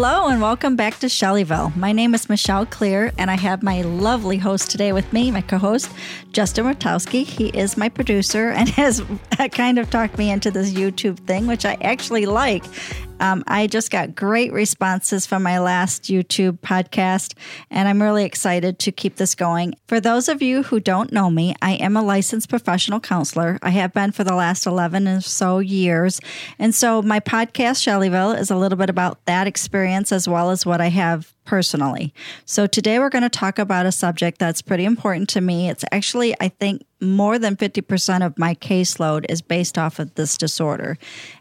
Hello and welcome back to Shellyville. My name is Michelle Klear and I have my lovely host today with me, my co-host, Justin Rutowski. He is my producer and has kind of talked me into this YouTube thing, which I actually like. I just got great responses from my last YouTube podcast, and I'm really excited to keep this going. For those of you who don't know me, I am a licensed professional counselor. I have been for the last 11 or so years, and so my podcast, Shellyville, is a little bit about that experience as well as what I have personally. So today we're going to talk about a subject that's pretty important to me. It's actually, I think, more than 50% of my caseload is based off of this disorder.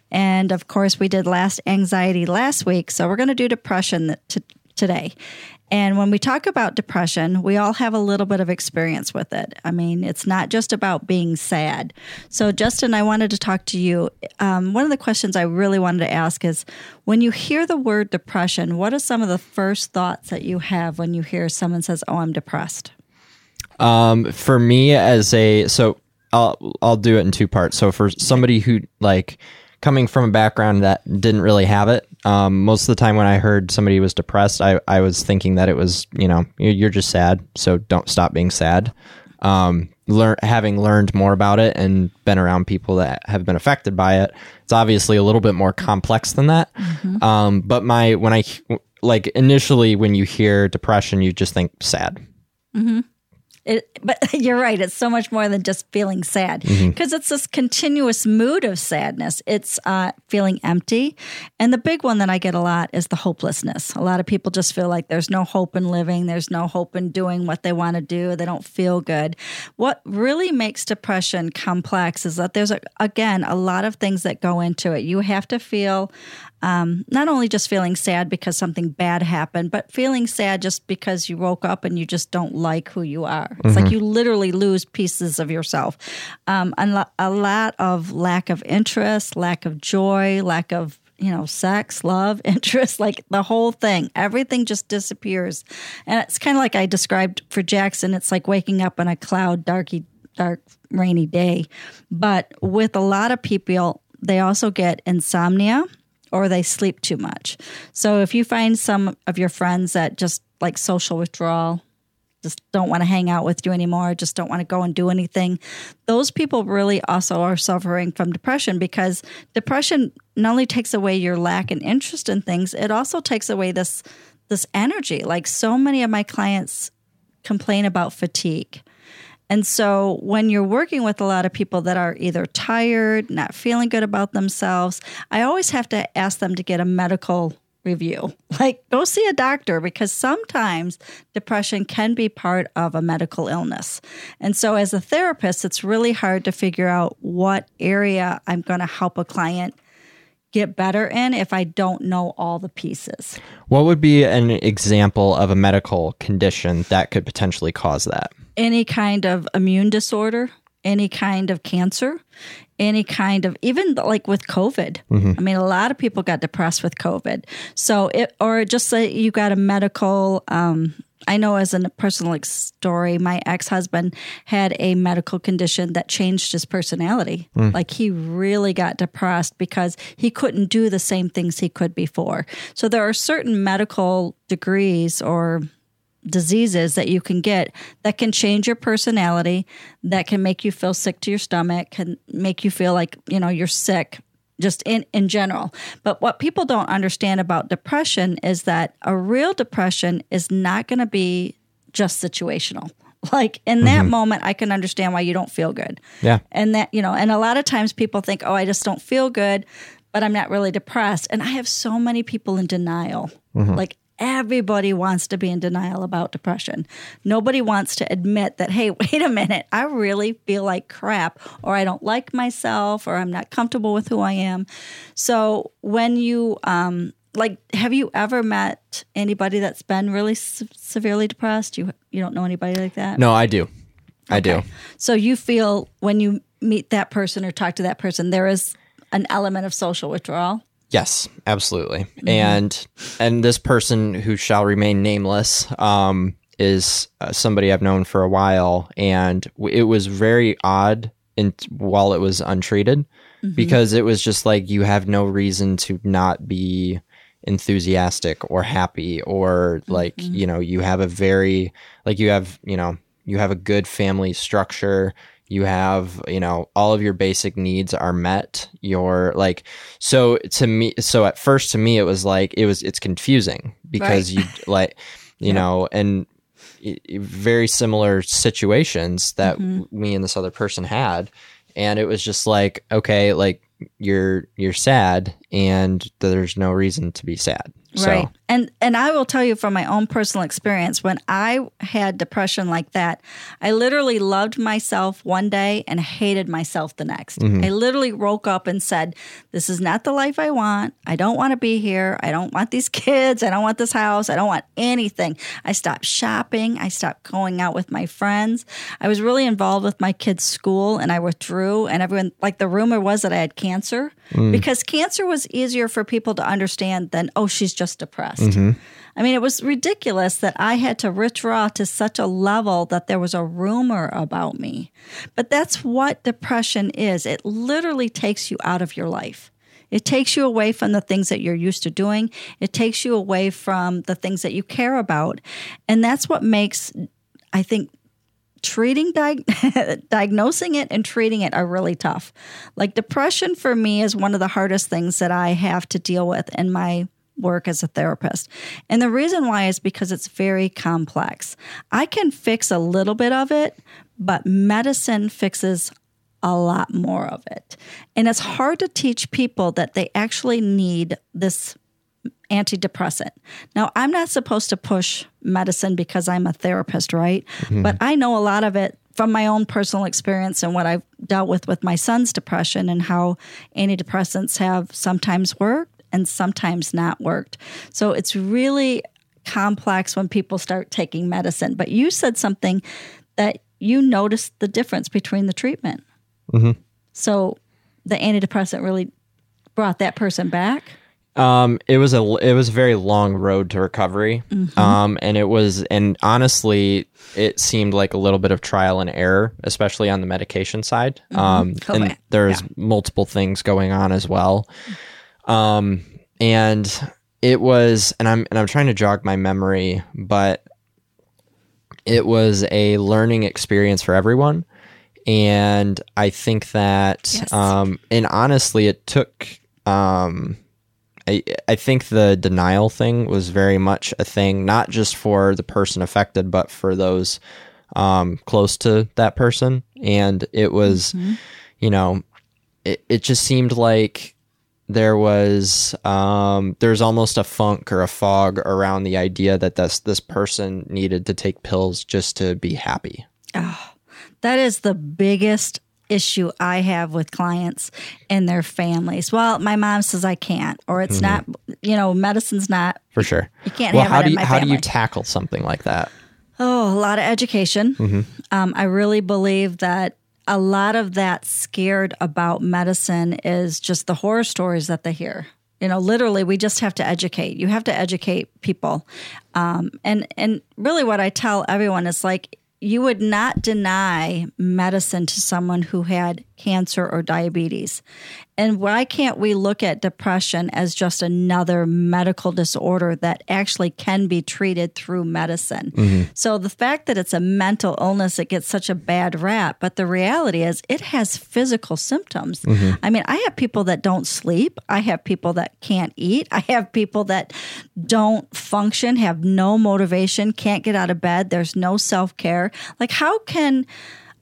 And of course, we did anxiety last week, so we're going to do depression today. And when we talk about depression, we all have a little bit of experience with it. I mean, it's not just about being sad. So Justin, I wanted to talk to you. One of the questions I really wanted to ask is, when you hear the word depression, what are some of the first thoughts that you have when you hear someone says, oh, I'm depressed? For me, I'll do it in two parts. So for somebody who coming from a background that didn't really have it, most of the time when I heard somebody was depressed, I was thinking that it was, you're just sad, so don't stop being sad. Having learned more about it and been around people that have been affected by it, it's obviously a little bit more complex than that. Mm-hmm. But initially when you hear depression, you just think sad. Mm-hmm. But you're right. It's so much more than just feeling sad because it's this continuous mood of sadness. It's feeling empty. And the big one that I get a lot is the hopelessness. A lot of people just feel like there's no hope in living. There's no hope in doing what they want to do. They don't feel good. What really makes depression complex is that there's, a lot of things that go into it. You have to feel not only just feeling sad because something bad happened, but feeling sad just because you woke up and you just don't like who you are. It's like you literally lose pieces of yourself. A lot of lack of interest, lack of joy, lack of sex, love, interest, like the whole thing. Everything just disappears. And it's kind of like I described for Jackson, it's like waking up on a cloud, dark, rainy day. But with a lot of people, they also get insomnia or they sleep too much. So if you find some of your friends that just like social withdrawal, just don't want to hang out with you anymore, just don't want to go and do anything, those people really also are suffering from depression because depression not only takes away your lack and interest in things, it also takes away this energy. Like so many of my clients complain about fatigue. And so when you're working with a lot of people that are either tired, not feeling good about themselves, I always have to ask them to get a medical review. Go see a doctor because sometimes depression can be part of a medical illness. And so as a therapist, it's really hard to figure out what area I'm going to help a client get better in if I don't know all the pieces. What would be an example of a medical condition that could potentially cause that? Any kind of immune disorder, any kind of cancer, any kind of, even like with COVID. Mm-hmm. I mean, a lot of people got depressed with COVID. So you got a medical, I know as a personal story, my ex-husband had a medical condition that changed his personality. Mm. He really got depressed because he couldn't do the same things he could before. So there are certain medical degrees or diseases that you can get that can change your personality, that can make you feel sick to your stomach, can make you feel like, you're sick just in general. But what people don't understand about depression is that a real depression is not going to be just situational. In that moment, I can understand why you don't feel good. Yeah. And that, and a lot of times people think, oh, I just don't feel good, but I'm not really depressed. And I have so many people in denial. Mm-hmm. Everybody wants to be in denial about depression. Nobody wants to admit that, hey, wait a minute, I really feel like crap, or I don't like myself, or I'm not comfortable with who I am. So when you, have you ever met anybody that's been really severely depressed? You don't know anybody like that? No, I do. Okay. I do. So you feel when you meet that person or talk to that person, there is an element of social withdrawal? Yes, absolutely. Mm-hmm. And this person who shall remain nameless is somebody I've known for a while. And it was very odd while it was untreated because it was just you have no reason to not be enthusiastic or happy or like, mm-hmm. you know, you have a very, like you have a good family structure. You have, you know, all of your basic needs are met. You're like, so to me, so at first to me, it was like, it's confusing because right. you like, you yeah. know, and very similar situations that mm-hmm. me and this other person had. And it was just like, okay, like you're sad and there's no reason to be sad. Right. So. And I will tell you from my own personal experience, when I had depression like that, I literally loved myself one day and hated myself the next. Mm-hmm. I literally woke up and said, this is not the life I want. I don't want to be here. I don't want these kids. I don't want this house. I don't want anything. I stopped shopping. I stopped going out with my friends. I was really involved with my kids' school and I withdrew, and everyone, like the rumor was that I had cancer because cancer was easier for people to understand than, oh, she's just depressed. Mm-hmm. I mean, it was ridiculous that I had to withdraw to such a level that there was a rumor about me. But that's what depression is. It literally takes you out of your life. It takes you away from the things that you're used to doing. It takes you away from the things that you care about. And that's what makes, I think, treating, diagnosing it and treating it are really tough. Like depression for me is one of the hardest things that I have to deal with in my work as a therapist. And the reason why is because it's very complex. I can fix a little bit of it, but medicine fixes a lot more of it. And it's hard to teach people that they actually need this antidepressant. Now, I'm not supposed to push medicine because I'm a therapist, right? Mm-hmm. But I know a lot of it from my own personal experience and what I've dealt with my son's depression and how antidepressants have sometimes worked and sometimes not worked. So it's really complex when people start taking medicine. But you said something that you noticed the difference between the treatment. Mm-hmm. So the antidepressant really brought that person back? It was a very long road to recovery. Mm-hmm. And honestly, it seemed like a little bit of trial and error, especially on the medication side. Mm-hmm. And there's multiple things going on as well. And it was, and I'm trying to jog my memory, but it was a learning experience for everyone. And I think that, yes. And honestly, it took, I think the denial thing was very much a thing, not just for the person affected, but for those, close to that person. And it was, mm-hmm. you know, it just seemed like there's almost a funk or a fog around the idea that this person needed to take pills just to be happy. Oh, that is the biggest issue I have with clients and their families. Well, my mom says I can't, or it's mm-hmm. not, you know, medicine's not. For sure. You can't have it in my family. How do you tackle something like that? Oh, a lot of education. Mm-hmm. I really believe that a lot of that scared about medicine is just the horror stories that they hear. You know, literally, we just have to educate. You have to educate people. And really what I tell everyone is like, you would not deny medicine to someone who had cancer or diabetes. And why can't we look at depression as just another medical disorder that actually can be treated through medicine? Mm-hmm. So the fact that it's a mental illness, it gets such a bad rap. But the reality is it has physical symptoms. Mm-hmm. I mean, I have people that don't sleep. I have people that can't eat. I have people that don't function, have no motivation, can't get out of bed. There's no self-care. Like, how can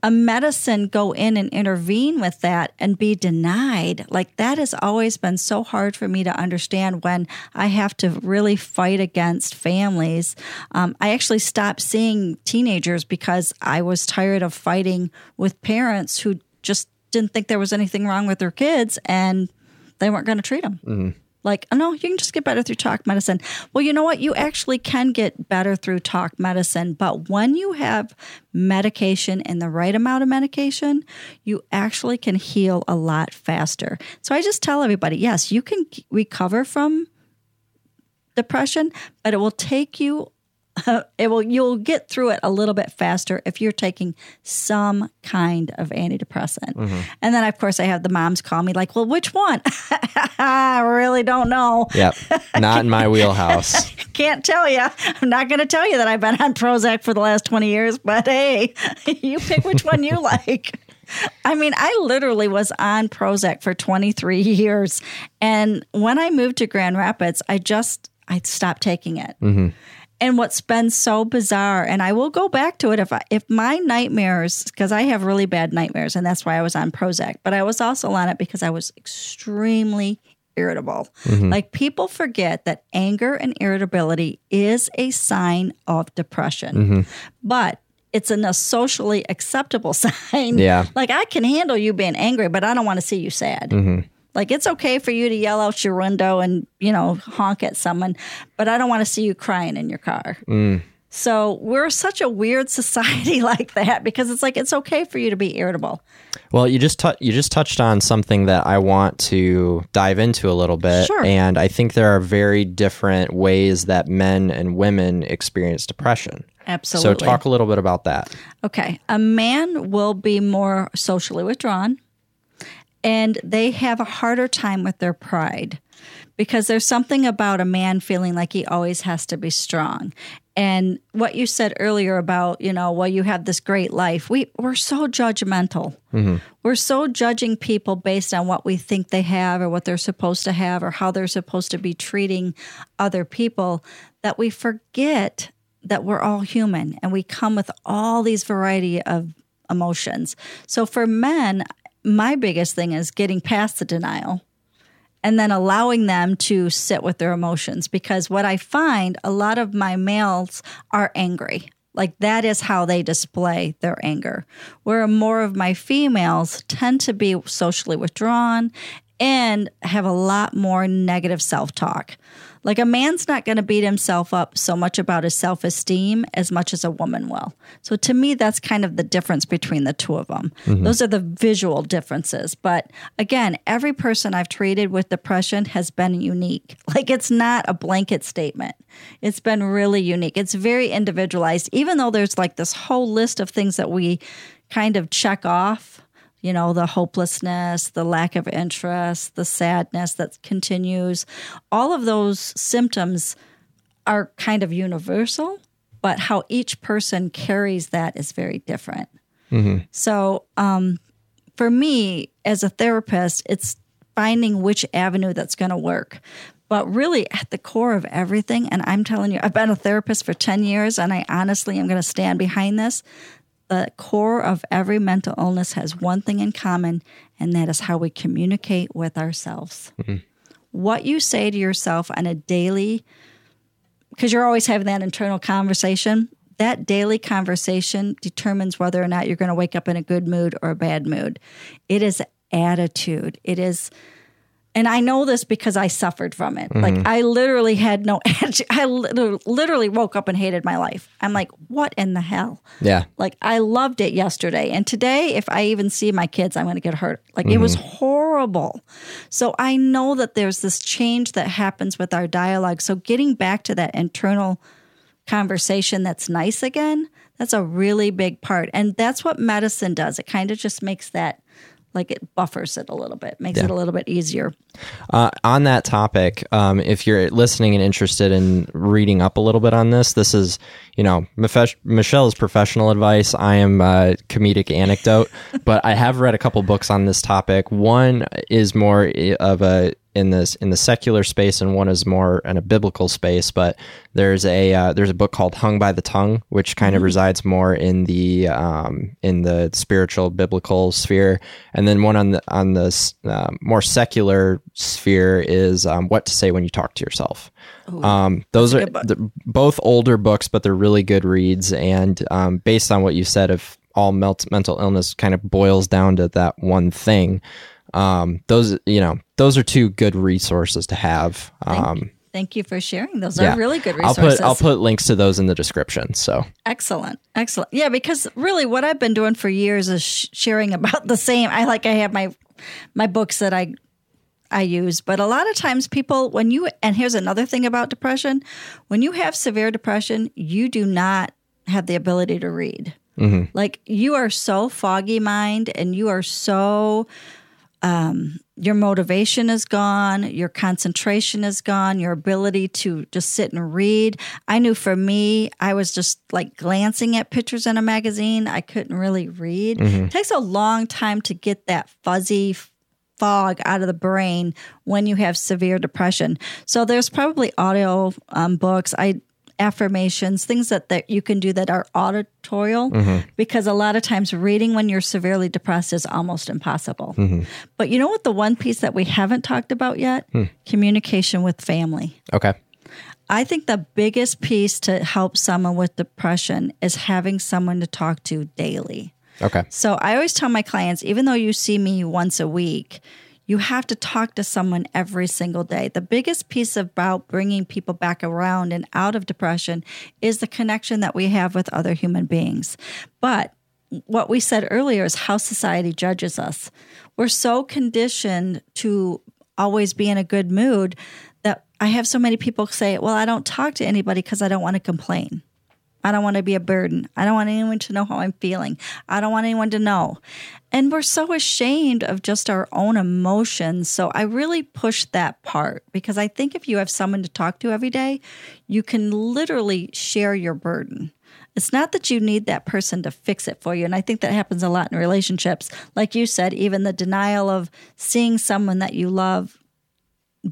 a medicine go in and intervene with that and be denied? Like, that has always been so hard for me to understand when I have to really fight against families. I actually stopped seeing teenagers because I was tired of fighting with parents who just didn't think there was anything wrong with their kids and they weren't going to treat them. Mm-hmm. Like, oh, no, you can just get better through talk medicine. Well, you know what? You actually can get better through talk medicine. But when you have medication and the right amount of medication, you actually can heal a lot faster. So I just tell everybody, yes, you can recover from depression, but it will take you You'll get through it a little bit faster if you're taking some kind of antidepressant. Mm-hmm. And then, of course, I have the moms call me like, well, which one? I really don't know. Yep. Not in my wheelhouse. Can't tell you. I'm not going to tell you that I've been on Prozac for the last 20 years, but hey, you pick which one you like. I mean, I literally was on Prozac for 23 years. And when I moved to Grand Rapids, I stopped taking it. Mm-hmm. And what's been so bizarre, and I will go back to it if my nightmares, because I have really bad nightmares, and that's why I was on Prozac, but I was also on it because I was extremely irritable. Mm-hmm. Like, people forget that anger and irritability is a sign of depression. Mm-hmm. But it's a socially acceptable sign. Yeah. Like, I can handle you being angry, but I don't want to see you sad. Mm-hmm. Like, it's okay for you to yell out your window and, honk at someone, but I don't want to see you crying in your car. Mm. So we're such a weird society like that, because it's like, it's okay for you to be irritable. Well, you just touched on something that I want to dive into a little bit. Sure. And I think there are very different ways that men and women experience depression. Absolutely. So talk a little bit about that. Okay. A man will be more socially withdrawn. And they have a harder time with their pride, because there's something about a man feeling like he always has to be strong. And what you said earlier about, you have this great life, we're so judgmental. Mm-hmm. We're so judging people based on what we think they have or what they're supposed to have or how they're supposed to be treating other people that we forget that we're all human and we come with all these variety of emotions. So for men, my biggest thing is getting past the denial and then allowing them to sit with their emotions, because what I find, a lot of my males are angry. Like, that is how they display their anger, where more of my females tend to be socially withdrawn and have a lot more negative self-talk. Like, a man's not going to beat himself up so much about his self-esteem as much as a woman will. So to me, that's kind of the difference between the two of them. Mm-hmm. Those are the visual differences. But again, every person I've treated with depression has been unique. Like, it's not a blanket statement. It's been really unique. It's very individualized, even though there's like this whole list of things that we kind of check off. The hopelessness, the lack of interest, the sadness that continues. All of those symptoms are kind of universal, but how each person carries that is very different. Mm-hmm. So for me, as a therapist, it's finding which avenue that's going to work. But really, at the core of everything, and I'm telling you, I've been a therapist for 10 years, and I honestly am going to stand behind this. The core of every mental illness has one thing in common, and that is how we communicate with ourselves. Mm-hmm. What you say to yourself on a daily, because you're always having that internal conversation, that daily conversation determines whether or not you're going to wake up in a good mood or a bad mood. It is attitude. It is, and I know this because I suffered from it. Mm-hmm. Like, I literally had no attitude. I literally woke up and hated my life. I'm like, what in the hell? Yeah. Like, I loved it yesterday. And today, if I even see my kids, I'm going to get hurt. Like, mm-hmm. It was horrible. So I know that there's this change that happens with our dialogue. So getting back to that internal conversation that's nice again, that's a really big part. And that's what medicine does. It kind of just makes that, like, it buffers it a little bit, makes it a little bit easier. On that topic, if you're listening and interested in reading up a little bit on this is, Michelle's professional advice. I am a comedic anecdote, but I have read a couple books on this topic. One is more of in the secular space, and one is more in a biblical space. But there's a book called "Hung by the Tongue," which kind of resides more in the spiritual biblical sphere, and then one on the more secular sphere is "What to Say When You Talk to Yourself." Ooh, those are both older books, but they're really good reads. And based on what you said, if all mental illness kind of boils down to that one thing. Those are two good resources to have. Thank you for sharing. Those are really good resources. I'll put links to those in the description. So excellent. Yeah, because really what I've been doing for years is sharing about the same. I have my books that I I use. But a lot of times people, when you, and here's another thing about depression, when you have severe depression, you do not have the ability to read. Mm-hmm. Like you are so foggy mind and you are so, your motivation is gone, your concentration is gone, your ability to just sit and read. I knew for me, I was just like glancing at pictures in a magazine. I couldn't really read. Mm-hmm. It takes a long time to get that fuzzy fog out of the brain when you have severe depression. So there's probably audio books, affirmations, things that you can do that are auditorial, mm-hmm. because a lot of times reading when you're severely depressed is almost impossible. Mm-hmm. But you know what? The one piece that we haven't talked about yet, communication with family. Okay. I think the biggest piece to help someone with depression is having someone to talk to daily. Okay. So I always tell my clients, even though you see me once a week, you have to talk to someone every single day. The biggest piece about bringing people back around and out of depression is the connection that we have with other human beings. But what we said earlier is how society judges us. We're so conditioned to always be in a good mood that I have so many people say, well, I don't talk to anybody because I don't want to complain. I don't want to be a burden. I don't want anyone to know how I'm feeling. I don't want anyone to know. And we're so ashamed of just our own emotions. So I really push that part because I think if you have someone to talk to every day, you can literally share your burden. It's not that you need that person to fix it for you. And I think that happens a lot in relationships. Like you said, even the denial of seeing someone that you love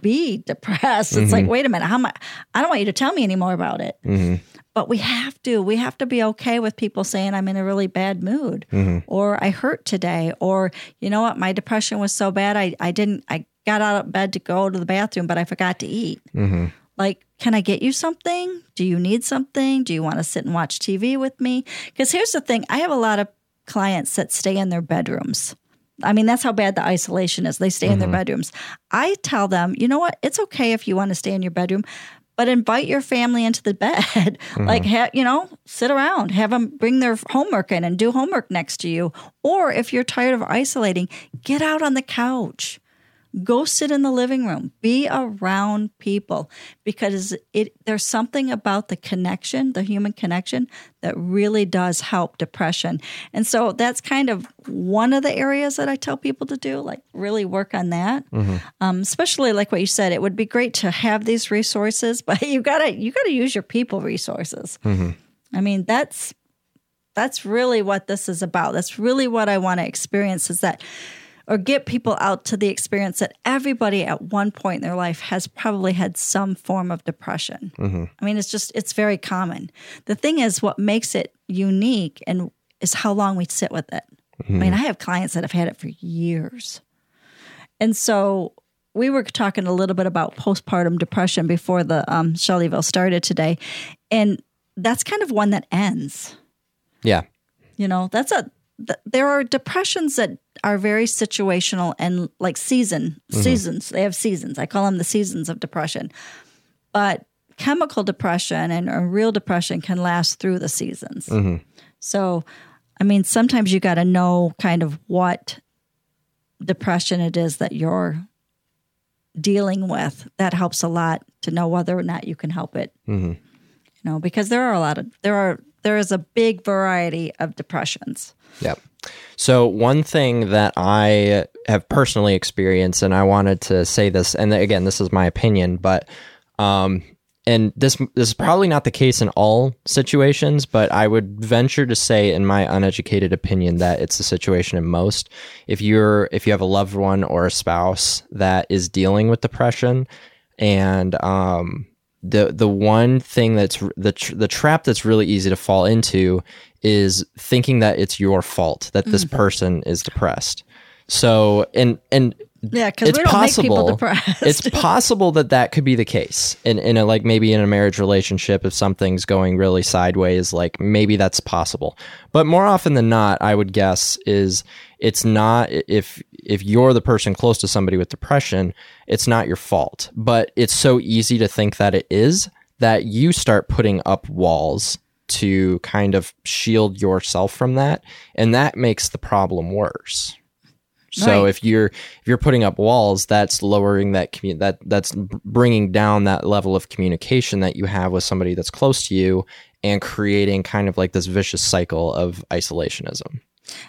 be depressed. Mm-hmm. It's like, wait a minute, how am I don't want you to tell me anymore about it. Mm-hmm. But we have to be okay with people saying I'm in a really bad mood, mm-hmm. or I hurt today, or you know what, my depression was so bad I got out of bed to go to the bathroom, but I forgot to eat. Mm-hmm. Like, can I get you something? Do you need something? Do you want to sit and watch TV with me? Because here's the thing, I have a lot of clients that stay in their bedrooms. I mean, that's how bad the isolation is. They stay mm-hmm. in their bedrooms. I tell them, you know what? It's okay if you want to stay in your bedroom, but invite your family into the bed. Mm-hmm. Like, sit around, have them bring their homework in and do homework next to you. Or if you're tired of isolating, get out on the couch. Go sit in the living room. Be around people because there's something about the connection, the human connection, that really does help depression. And so that's kind of one of the areas that I tell people to do, like really work on that. Mm-hmm. Especially like what you said, it would be great to have these resources, but you gotta use your people resources. Mm-hmm. I mean, that's really what this is about. That's really what I want to experience is that. Or get people out to the experience that everybody at one point in their life has probably had some form of depression. Mm-hmm. I mean, it's very common. The thing is, what makes it unique and is how long we sit with it. Mm-hmm. I mean, I have clients that have had it for years. And so we were talking a little bit about postpartum depression before the Shellyville started today. And that's kind of one that ends. Yeah. You know, there are depressions that are very situational and like seasons. They have seasons. I call them the seasons of depression. But chemical depression and a real depression can last through the seasons. Mm-hmm. So, I mean, sometimes you got to know kind of what depression it is that you're dealing with. That helps a lot to know whether or not you can help it. Mm-hmm. You know, because there is a big variety of depressions. Yep. So one thing that I have personally experienced, and I wanted to say this, and again, this is my opinion, but and this is probably not the case in all situations, but I would venture to say, in my uneducated opinion, that it's the situation in most. If you have a loved one or a spouse that is dealing with depression, and the one thing that's the trap that's really easy to fall into is thinking that it's your fault that this person is depressed. So, and yeah, because we don't make people depressed. It's possible that could be the case. In a, like maybe in a marriage relationship, if something's going really sideways, like maybe that's possible. But more often than not, I would guess is it's not if you're the person close to somebody with depression, it's not your fault. But it's so easy to think that it is that you start putting up walls to kind of shield yourself from that, and that makes the problem worse. So if you're putting up walls, that's lowering that that's bringing down that level of communication that you have with somebody that's close to you, and creating kind of like this vicious cycle of isolationism.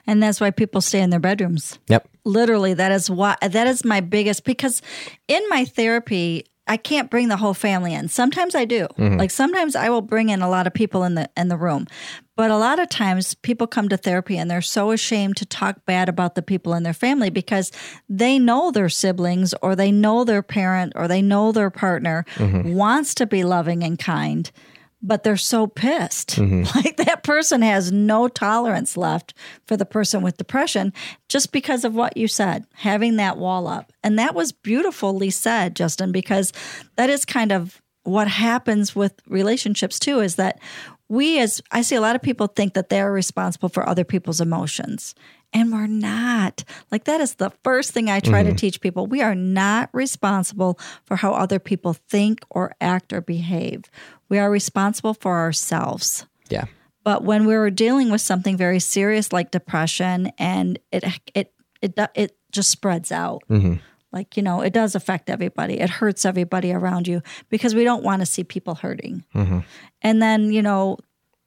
And that's why people stay in their bedrooms. Yep. Literally, that is why, that is my biggest, because in my therapy, I can't bring the whole family in. Sometimes I do. Mm-hmm. Like sometimes I will bring in a lot of people in the room. But a lot of times people come to therapy and they're so ashamed to talk bad about the people in their family because they know their siblings or they know their parent or they know their partner mm-hmm. wants to be loving and kind, but they're so pissed. Mm-hmm. Like that person has no tolerance left for the person with depression just because of what you said, having that wall up. And that was beautifully said, Justin, because that is kind of what happens with relationships too, is that I see a lot of people think that they're responsible for other people's emotions. And we're not. Like, that is the first thing I try to teach people. We are not responsible for how other people think or act or behave. We are responsible for ourselves. Yeah. But when we were dealing with something very serious like depression, and it just spreads out. Mm-hmm. Like, it does affect everybody. It hurts everybody around you because we don't want to see people hurting. Mm-hmm. And then,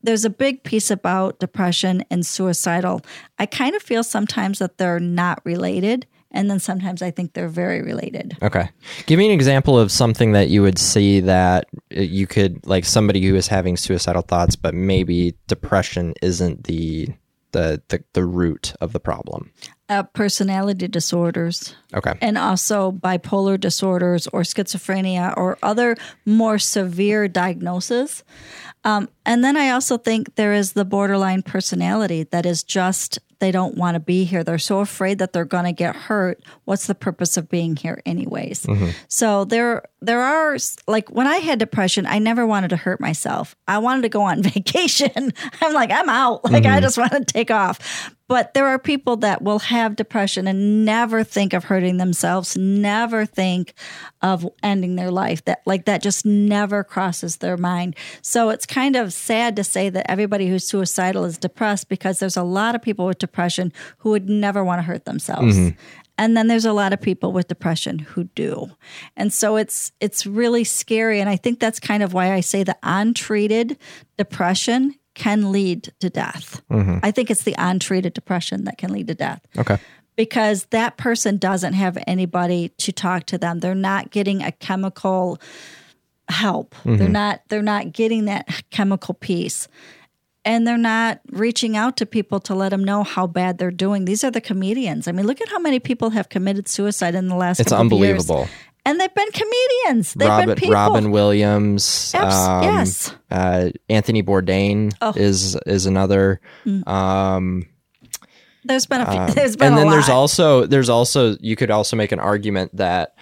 there's a big piece about depression and suicidal. I kind of feel sometimes that they're not related, and then sometimes I think they're very related. Okay. Give me an example of something that you would see that you could, like somebody who is having suicidal thoughts, but maybe depression isn't the root of the problem. Personality disorders. Okay. And also bipolar disorders or schizophrenia or other more severe diagnoses. And then I also think there is the borderline personality that is just, they don't want to be here. They're so afraid that they're going to get hurt. What's the purpose of being here anyways? Mm-hmm. So there are, like when I had depression, I never wanted to hurt myself. I wanted to go on vacation. I'm like, I'm out. Like I just want to take off. But there are people that will have depression and never think of hurting themselves, never think of ending their life. That just never crosses their mind. So it's kind of sad to say that everybody who's suicidal is depressed, because there's a lot of people with depression who would never want to hurt themselves. Mm-hmm. And then there's a lot of people with depression who do. And so it's really scary. And I think that's kind of why I say the untreated depression can lead to death. Mm-hmm. I think it's the untreated depression that can lead to death. Okay. Because that person doesn't have anybody to talk to them. They're not getting a chemical help. Mm-hmm. They're not getting that chemical piece. And they're not reaching out to people to let them know how bad they're doing. These are the comedians. I mean, look at how many people have committed suicide in the last couple of years. It's unbelievable. And they've been comedians. They've been people. Robin Williams. Yes. Anthony Bourdain is another. Mm. There's been a few. There's been a lot. And then there's also you could also make an argument that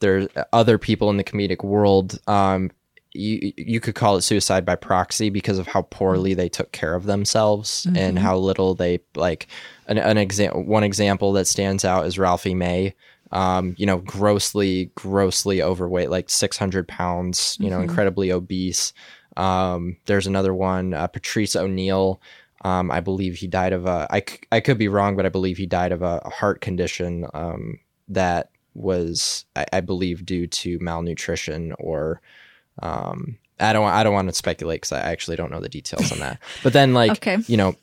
there's other people in the comedic world. You could call it suicide by proxy because of how poorly they took care of themselves mm-hmm. and how little they like. One example that stands out is Ralphie May. Grossly overweight, like 600 pounds, mm-hmm. incredibly obese. There's another one, Patrice O'Neill. I believe he died of I could be wrong, but I believe he died of a heart condition that was, I believe, due to malnutrition or I don't want to speculate because I actually don't know the details on that. But then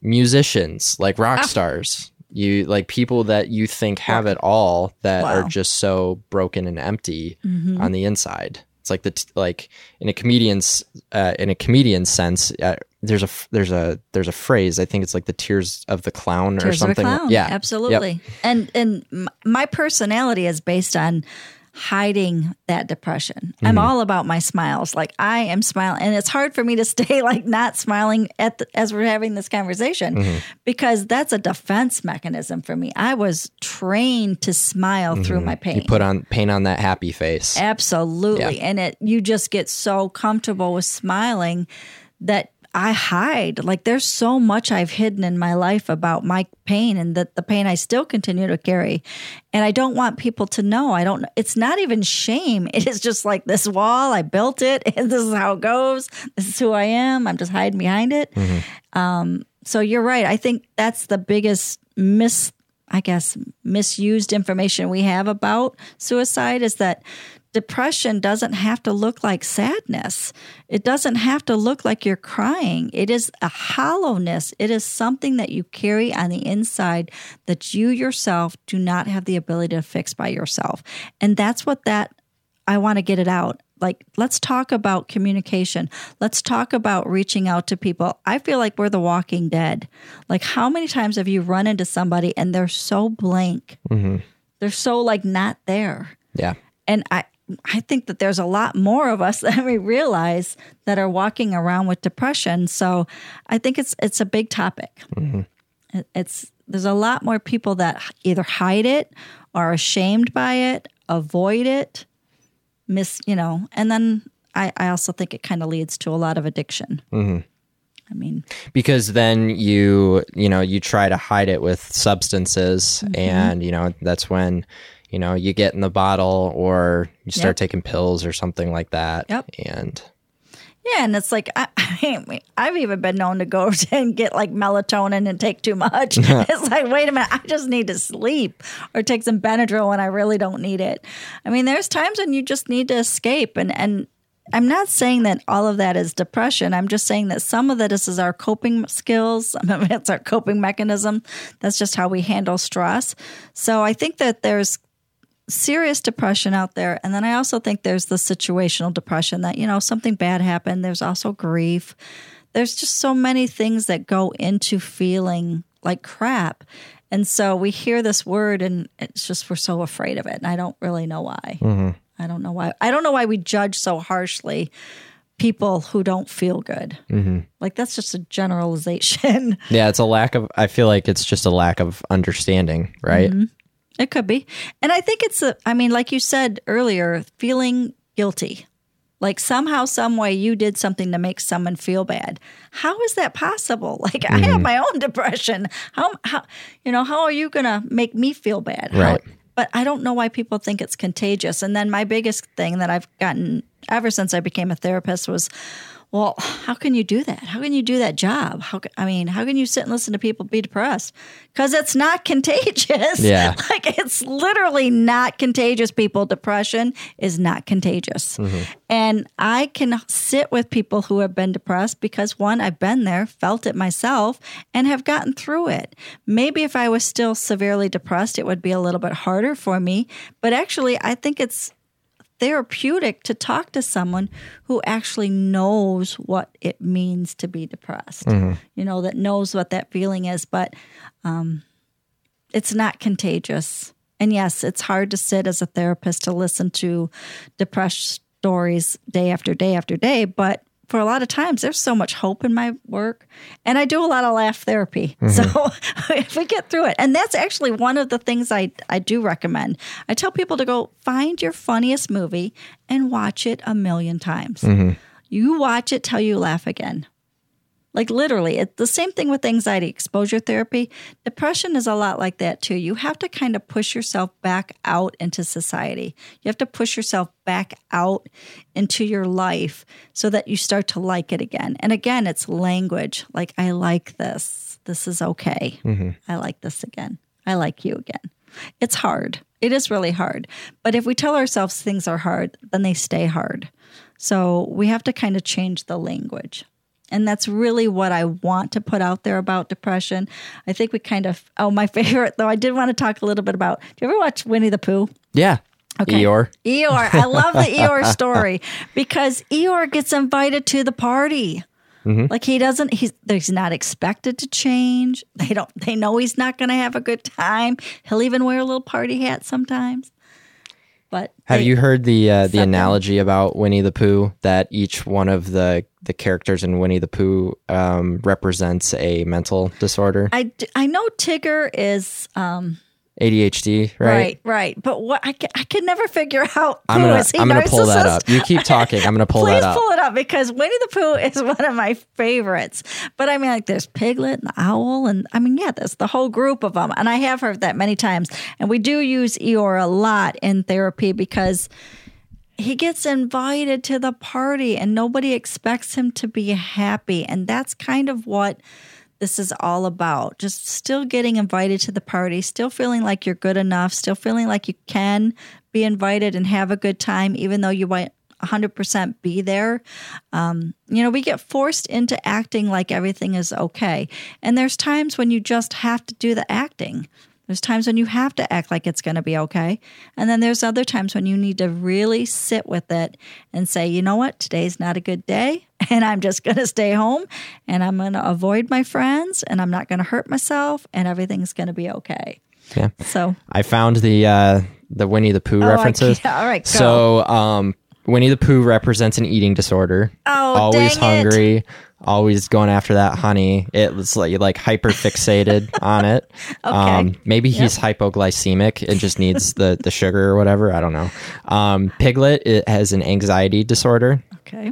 musicians, like rock stars. You like people that you think have it all that are just so broken and empty mm-hmm. on the inside. It's like in a comedian's sense. There's a phrase. I think it's like the tears of the clown or something. Of the clown. Yeah, absolutely. Yep. And my personality is based on hiding that depression. Mm-hmm. I'm all about my smiles. Like I am smiling, and it's hard for me to stay like not smiling as we're having this conversation mm-hmm. because that's a defense mechanism for me. I was trained to smile mm-hmm. through my pain. You put on paint on that happy face. Absolutely. Yeah. And you just get so comfortable with smiling that I hide. Like there's so much I've hidden in my life about my pain and the pain I still continue to carry. And I don't want people to know. It's not even shame. It is just like this wall, I built it, and this is how it goes. This is who I am. I'm just hiding behind it. Mm-hmm. So you're right. I think that's the biggest I guess, misused information we have about suicide is that depression doesn't have to look like sadness. It doesn't have to look like you're crying. It is a hollowness. It is something that you carry on the inside that you yourself do not have the ability to fix by yourself. And that's what that, I want to get it out. Like, let's talk about communication. Let's talk about reaching out to people. I feel like we're the walking dead. Like, how many times have you run into somebody and they're so blank? Mm-hmm. They're so, like, not there. Yeah. And I think that there's a lot more of us than we realize that are walking around with depression. So I think it's a big topic. Mm-hmm. There's a lot more people that either hide it, are ashamed by it, avoid it, and then I also think it kind of leads to a lot of addiction. Mm-hmm. I mean, because then you try to hide it with substances, mm-hmm. and that's when you get in the bottle or you start taking pills or something like that. Yep. And it's like, I've even been known to go and get like melatonin and take too much. It's like, wait a minute, I just need to sleep, or take some Benadryl when I really don't need it. I mean, there's times when you just need to escape. And I'm not saying that all of that is depression. I'm just saying that some of that is our coping skills. Some of it's our coping mechanism. That's just how we handle stress. So I think that there's serious depression out there. And then I also think there's the situational depression that, something bad happened. There's also grief. There's just so many things that go into feeling like crap. And so we hear this word and it's just, we're so afraid of it. And I don't really know why. Mm-hmm. I don't know why. I don't know why we judge so harshly people who don't feel good. Mm-hmm. Like, that's just a generalization. Yeah. I feel like it's just a lack of understanding, right? Mm-hmm. It could be. And I think like you said earlier, feeling guilty. Like, somehow, some way you did something to make someone feel bad. How is that possible? Like, mm-hmm. I have my own depression. How are you going to make me feel bad? Right. But I don't know why people think it's contagious. And then my biggest thing that I've gotten ever since I became a therapist was, well, how can you do that? How can you do that job? How can you sit and listen to people be depressed? Because it's not contagious. Yeah. Like, it's literally not contagious, people. Depression is not contagious. Mm-hmm. And I can sit with people who have been depressed because, one, I've been there, felt it myself, and have gotten through it. Maybe if I was still severely depressed, it would be a little bit harder for me. But actually, I think it's therapeutic to talk to someone who actually knows what it means to be depressed, mm-hmm. That knows what that feeling is, but it's not contagious. And yes, it's hard to sit as a therapist to listen to depressed stories day after day after day, but for a lot of times, there's so much hope in my work. And I do a lot of laugh therapy. Mm-hmm. So if we get through it, and that's actually one of the things I do recommend. I tell people to go find your funniest movie and watch it 1,000,000 times. Mm-hmm. You watch it till you laugh again. Like, literally, it's the same thing with anxiety, exposure therapy. Depression is a lot like that, too. You have to kind of push yourself back out into society. You have to push yourself back out into your life so that you start to like it again. And again, it's language. Like, I like this. This is okay. Mm-hmm. I like this again. I like you again. It's hard. It is really hard. But if we tell ourselves things are hard, then they stay hard. So we have to kind of change the language. And that's really what I want to put out there about depression. I think we kind of, my favorite, though, I did want to talk a little bit about, do you ever watch Winnie the Pooh? Yeah. Okay. Eeyore. I love the Eeyore story because Eeyore gets invited to the party. Mm-hmm. Like, he's not expected to change. They know he's not going to have a good time. He'll even wear a little party hat sometimes. But have you heard the analogy about Winnie the Pooh, that each one of the characters in Winnie the Pooh represents a mental disorder? I know Tigger is ADHD, right? Right. But what I can never figure out who is he. I'm going to pull that up. You keep talking. I'm going to pull that up. Please pull it up, because Winnie the Pooh is one of my favorites. But I mean, like, there's Piglet and the owl, and I mean, yeah, there's the whole group of them. And I have heard that many times. And we do use Eeyore a lot in therapy because he gets invited to the party and nobody expects him to be happy. And that's kind of what this is all about. Just still getting invited to the party, still feeling like you're good enough, still feeling like you can be invited and have a good time, even though you might 100% be there. We get forced into acting like everything is okay. And there's times when you just have to do the acting. There's times when you have to act like it's going to be okay. And then there's other times when you need to really sit with it and say, you know what, today's not a good day and I'm just going to stay home and I'm going to avoid my friends and I'm not going to hurt myself and everything's going to be okay. Yeah. So I found the Winnie the Pooh references. All right. Go. So, Winnie the Pooh represents an eating disorder. Oh, always hungry, always going after that honey. It was like hyper fixated on it. Okay. Maybe he's hypoglycemic and just needs the sugar or whatever. I don't know. Piglet, it has an anxiety disorder. Okay.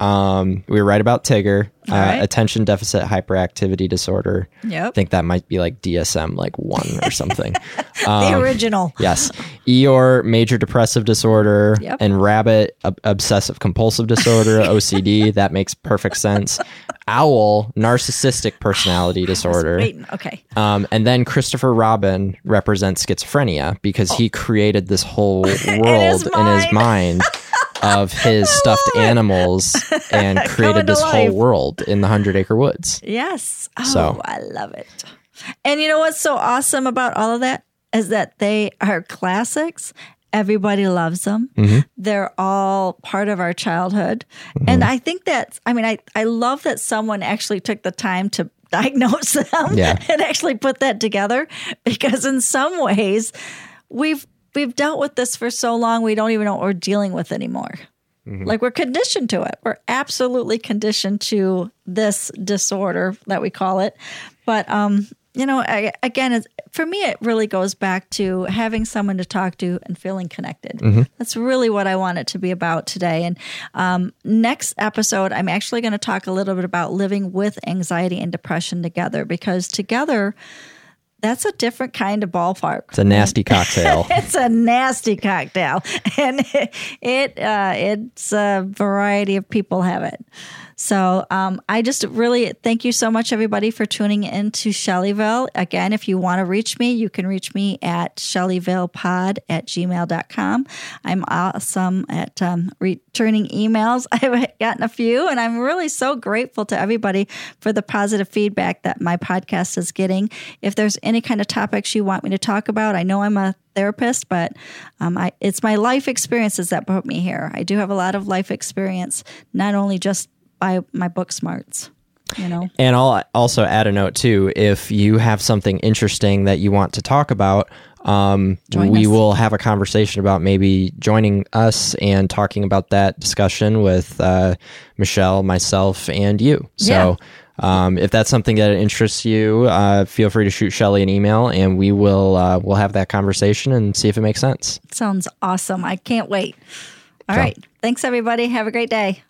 We were right about Tigger. Right. Attention deficit hyperactivity disorder. Yep. I think that might be like DSM, like 1 or something. The original. Yes. Eeyore, major depressive disorder. Yep. And Rabbit, obsessive compulsive disorder, OCD. That makes perfect sense. Owl, narcissistic personality disorder. Okay. And then Christopher Robin represents schizophrenia because he created this whole world in his mind. Of his stuffed animals and created this whole world in the 100 Acre Woods. Yes. Oh, so. I love it. And you know what's so awesome about all of that is that they are classics. Everybody loves them. Mm-hmm. They're all part of our childhood. Mm-hmm. And I think I love that someone actually took the time to diagnose them and actually put that together, because in some ways We've dealt with this for so long, we don't even know what we're dealing with anymore. Mm-hmm. Like, we're conditioned to it. We're absolutely conditioned to this disorder that we call it. But, for me, it really goes back to having someone to talk to and feeling connected. Mm-hmm. That's really what I want it to be about today. And next episode, I'm actually going to talk a little bit about living with anxiety and depression together, because together... that's a different kind of ballpark. It's a nasty cocktail. And it's a variety of people have it. So I just really thank you so much, everybody, for tuning in to Shellyville. Again, if you want to reach me, you can reach me at shellyvillepod@gmail.com. I'm awesome at returning emails. I've gotten a few, and I'm really so grateful to everybody for the positive feedback that my podcast is getting. If there's any kind of topics you want me to talk about, I know I'm a therapist, but it's my life experiences that put me here. I do have a lot of life experience, not only just by my book smarts, And I'll also add a note too. If you have something interesting that you want to talk about, we will have a conversation about maybe joining us and talking about that discussion with Michelle, myself, and you. So if that's something that interests you, feel free to shoot Shelly an email, and we will we'll have that conversation and see if it makes sense. Sounds awesome. I can't wait. All right. Thanks, everybody. Have a great day.